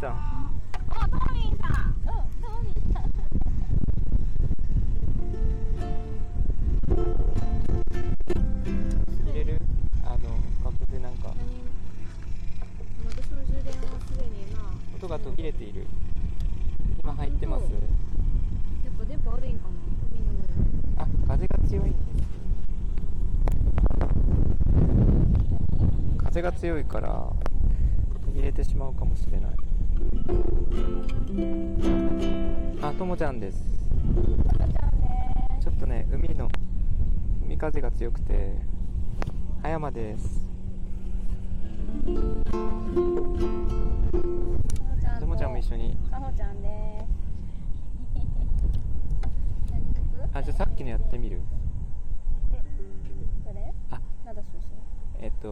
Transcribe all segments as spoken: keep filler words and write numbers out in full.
さん。お、トーミンさん。うん、トーミンさん。入れる？あの楽譜でなんか。私の充電はすでにな。音が途切れている。今入ってます。やっぱ電波悪いんかな。あ、風が強いんです。風が強いから入れてしまうかもしれない。あ、ともちゃんです。ちょっとね、海の海風が強くて。葉山です。ともちゃんも一緒に。かほちゃんです。あ、じゃあさっきのやってみる。誰？あ、なんだそうそう。えっと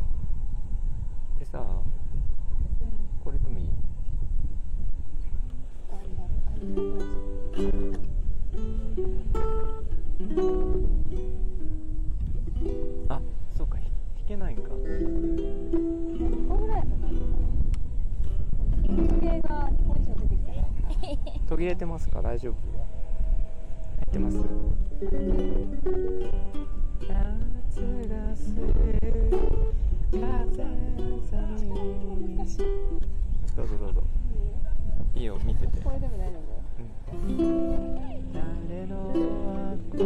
これさ、うん、これでもいい？あ、そうか、弾けないんか。ここぐらいやったかな。時計がにこ以上出てきたな。途切れてますか？大丈夫？入ってます？夏がする風寒い。どうぞどうぞ。いいよ、見てて。これでも大丈夫？うん。誰の憧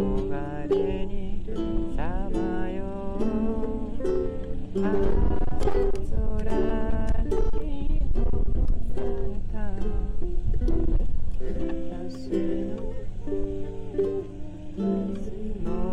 れにさまよう空に飛ばされた私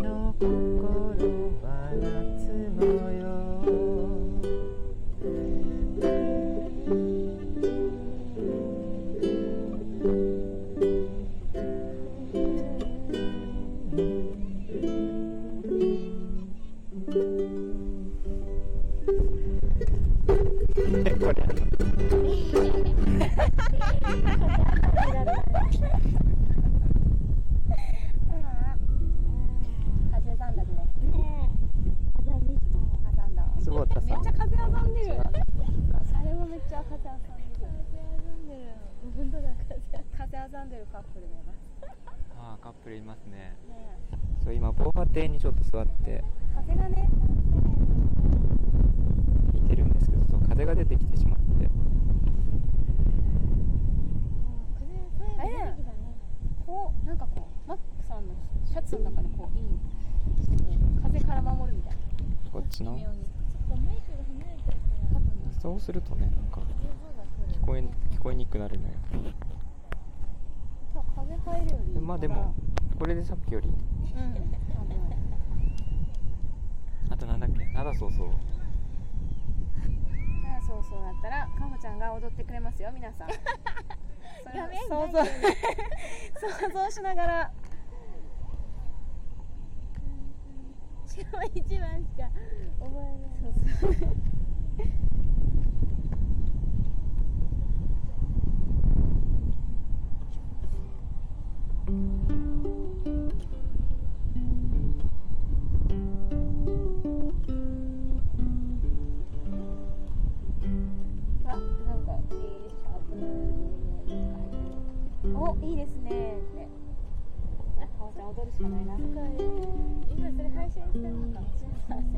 のからさ、めっちゃ風遊んでるあれもめっちゃ風遊んでる風遊んでる本当だ、風遊んでるカップルがいます。ああ、カップルいますね。そう、今防波堤にちょっと座って風がね吹いてるんですけど、その風が出てきてしまって、あれだ、こう、なんかこうマックさんのシャツの中でこういい風から守るみたいな、こっちのそうするとね、なんか聞こえ、聞こえにくくなるのよ。風入るよりまあでもこれでさっきより、うん、あとなんだっけ、あらそうそうあらそうそうだったらかほちゃんが踊ってくれますよ、皆さんそれ想像想像しながら一番しか覚えない。そうそうお、いいですねーってかほちゃん踊るしかないな。今それ配信してるのかもしれないか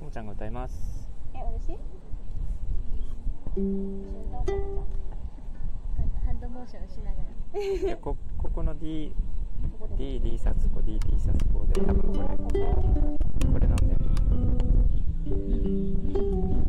ほちゃんが歌います。え、私一緒に歌おうかも。ハンドモーションしながらこ, ここの D ここ D、D サツコ、D、D サツコで多分これ、これなんだよね。Thank you.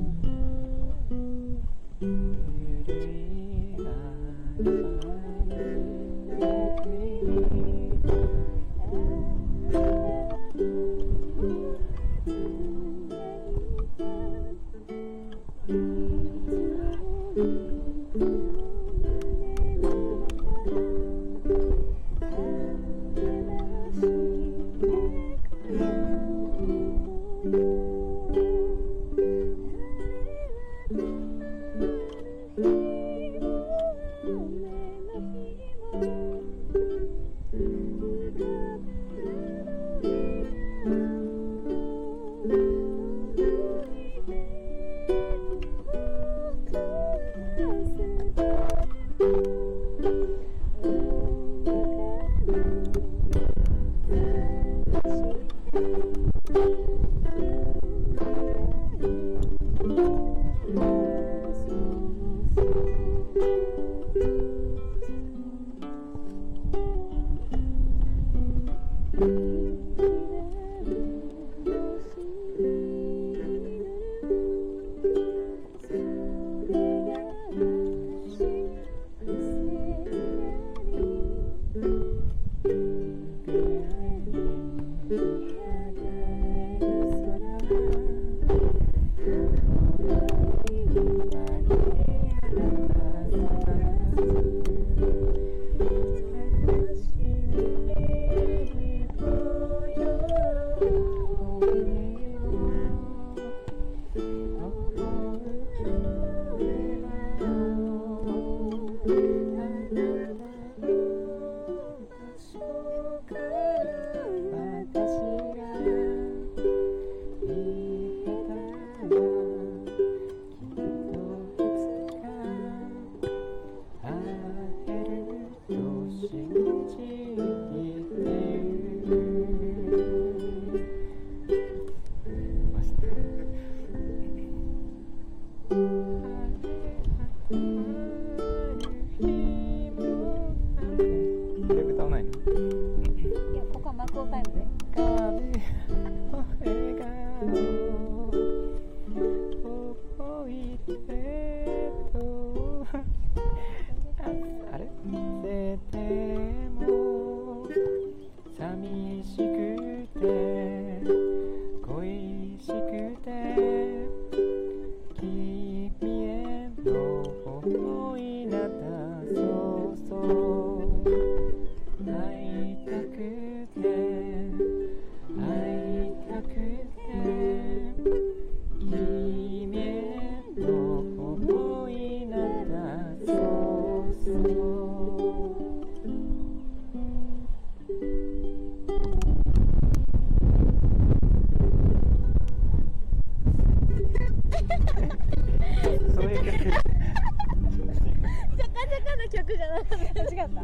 な曲じゃなかった。間違った。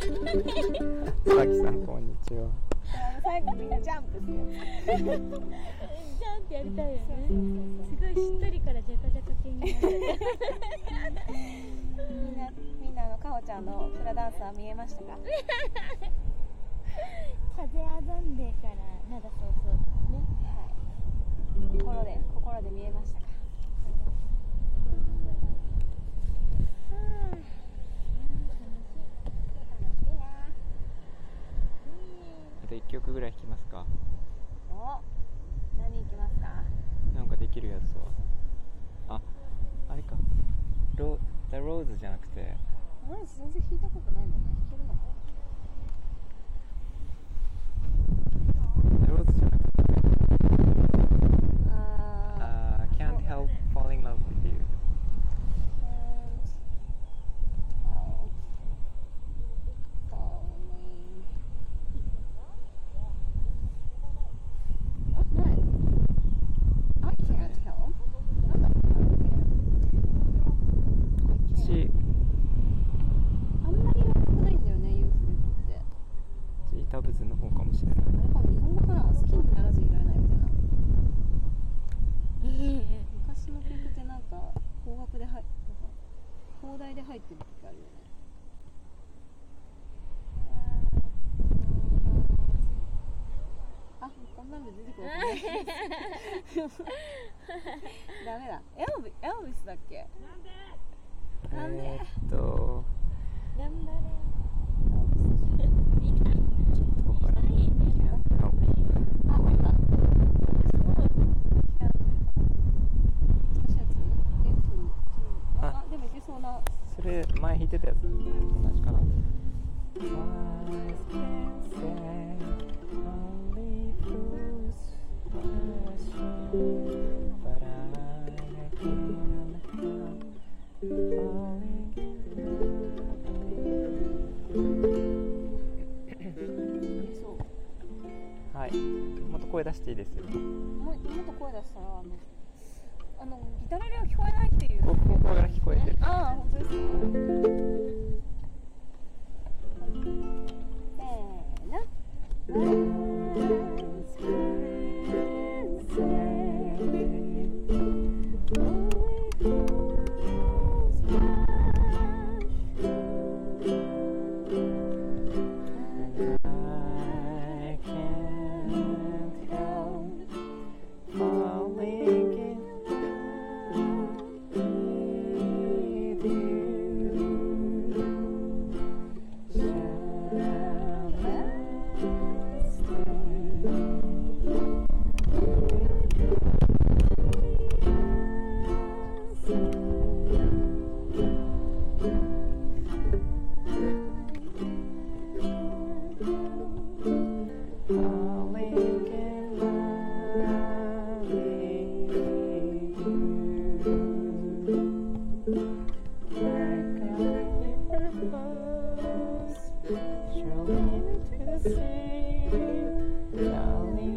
さきさんこんにちは。最後みんなジャンプするやつ。ジャンプやりたいよね。すごいしっとりからジャカジャカ系になってみんな、みんなのかほちゃんのフラダンサー見えましたか？風あざんでからなんだそうそうね、はい、心で、心で見えましたか？いっきょくぐらい弾きますか？お、何弾きますか？なんかできるやつはあ、あれかロー、The Rose じゃなくてローズ全然弾いたことないんだよね。弾けるのか？ダメだ。エルビ、エルビスだっけ？なんで？なんで？えー、っと。頑張れ。見た。ちょっとわからない。あ、あった。あ、でもいけそうな。それ前弾いてたやつ。同じかな。声出していいですよ。もっと声出したらあの、あのギターの量聞こえないっていう。ここから聞こえてる。ああ、本当ですか。せーの。Falling in love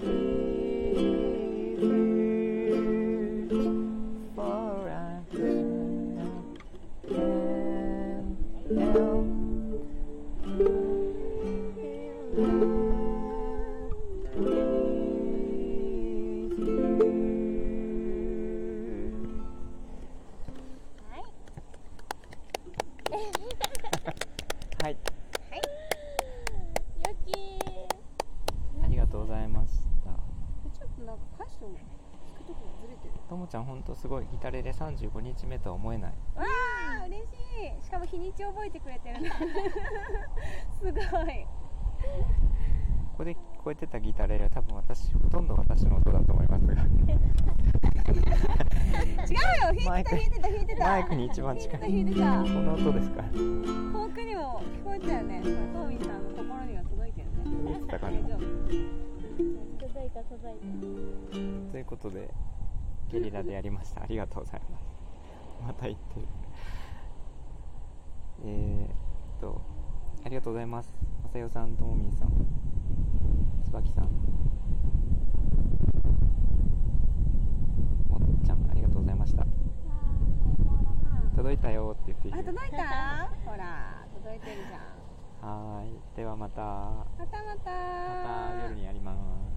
with となんか歌詞と弾くとこがずれてる。ともちゃんほんとすごい、ギタレでさんじゅうごにちめとは思えない。わー、嬉しい。しかも日にち覚えてくれてるなすごい。ここで聞こえてたギタレは多分私、ほとんど私の音だと思いますが違うよ、弾いてた弾いてた弾いてた、マイクに一番近い、弾いてた弾いてた、この音ですから。遠くにも聞こえたよね、トーミーさんのところには届いてるね。届いてたかな、届いた届いた。ということでゲリラでやりました。ありがとうございますまた言ってるえっとありがとうございます。まさよさん、ともみーさん、つばきさん、届いたよって言っている。あ、届いたほら、届いてるじゃん。はい、ではまたまたまたまた夜にやります。